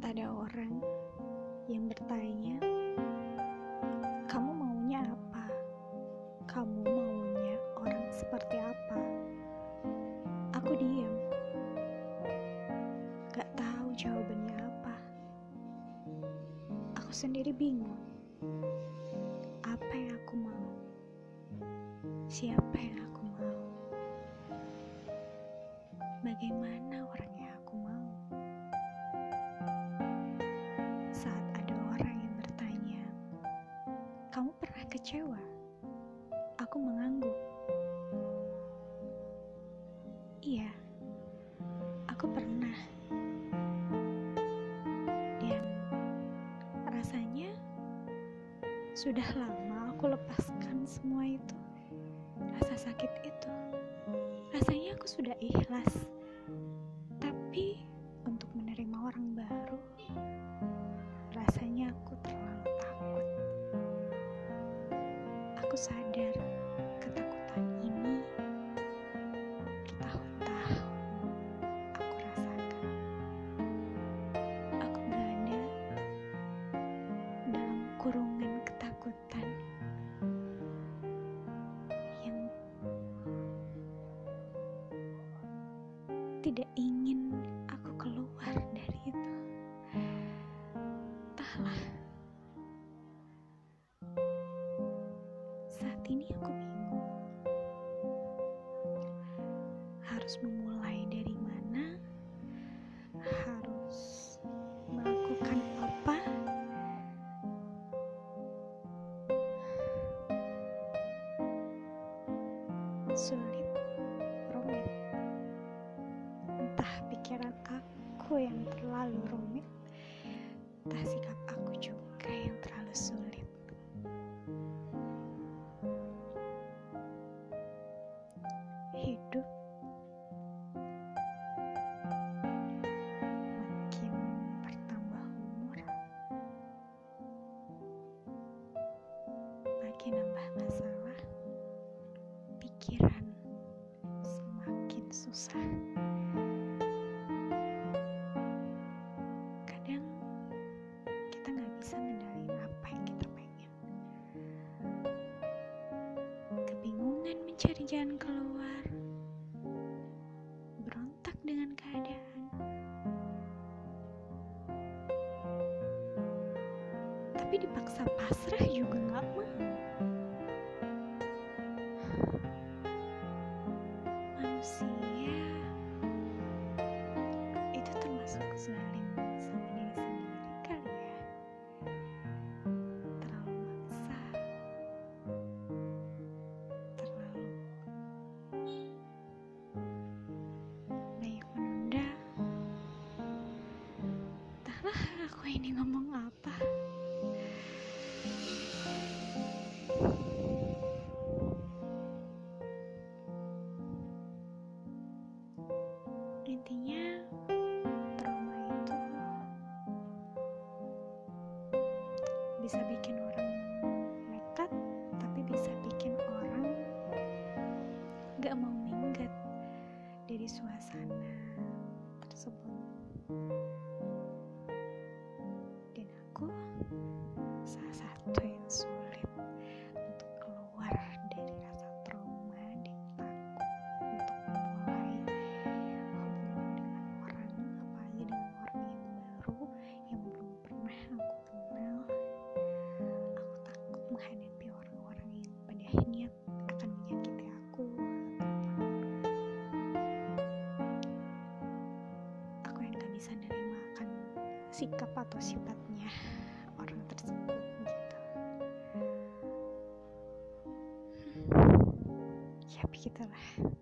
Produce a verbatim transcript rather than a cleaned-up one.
saat ada orang yang bertanya, kamu maunya apa? Kamu maunya orang seperti apa? Aku diam, gak tahu jawabannya apa. Aku sendiri bingung, apa yang aku mau? Siapa yang aku mau? Bagaimana orang yang aku mau? Saat ada orang yang bertanya, kamu pernah kecewa? Aku mengangguk. Iya, aku pernah. Dan rasanya sudah lama aku lepaskan semua itu. Rasa sakit itu, rasanya aku sudah ikhlas. Tapi untuk menerima orang baru, rasanya aku terlalu takut. Aku sadar ketakutan ini bertahun-tahun aku rasakan. Aku berada dalam kurungan ketakutan tidak ingin aku keluar dari itu. Entahlah. Saat ini aku bingung. Harus memulai dari mana? Harus melakukan apa? Sulit, rumit. Entah pikiran aku yang terlalu rumit, entah sikap aku juga yang terlalu sulit. Hidup makin bertambah umur, makin nambah masalah, pikiran semakin susah. Cari jalan keluar, berontak dengan keadaan. Tapi dipaksa pasrah juga gak mau. Manusia itu termasuk zalim sama diri sendiri kali ya. Aku ini ngomong apa? Intinya trauma itu bisa bikin orang nekat, tapi bisa bikin orang gak mau minggat dari suasana tersebut. Salah satu yang sulit untuk keluar dari rasa trauma dan takut untuk memulai hubungan dengan orang, apalagi dengan orang yang baru yang belum pernah aku kenal. Aku takut menghadapi orang-orang yang pada akhirnya akan menyakiti aku atau aku yang gak bisa nerima akan sikap atau sifatnya orang tersebut gitu. Hmm. Ya begitulah.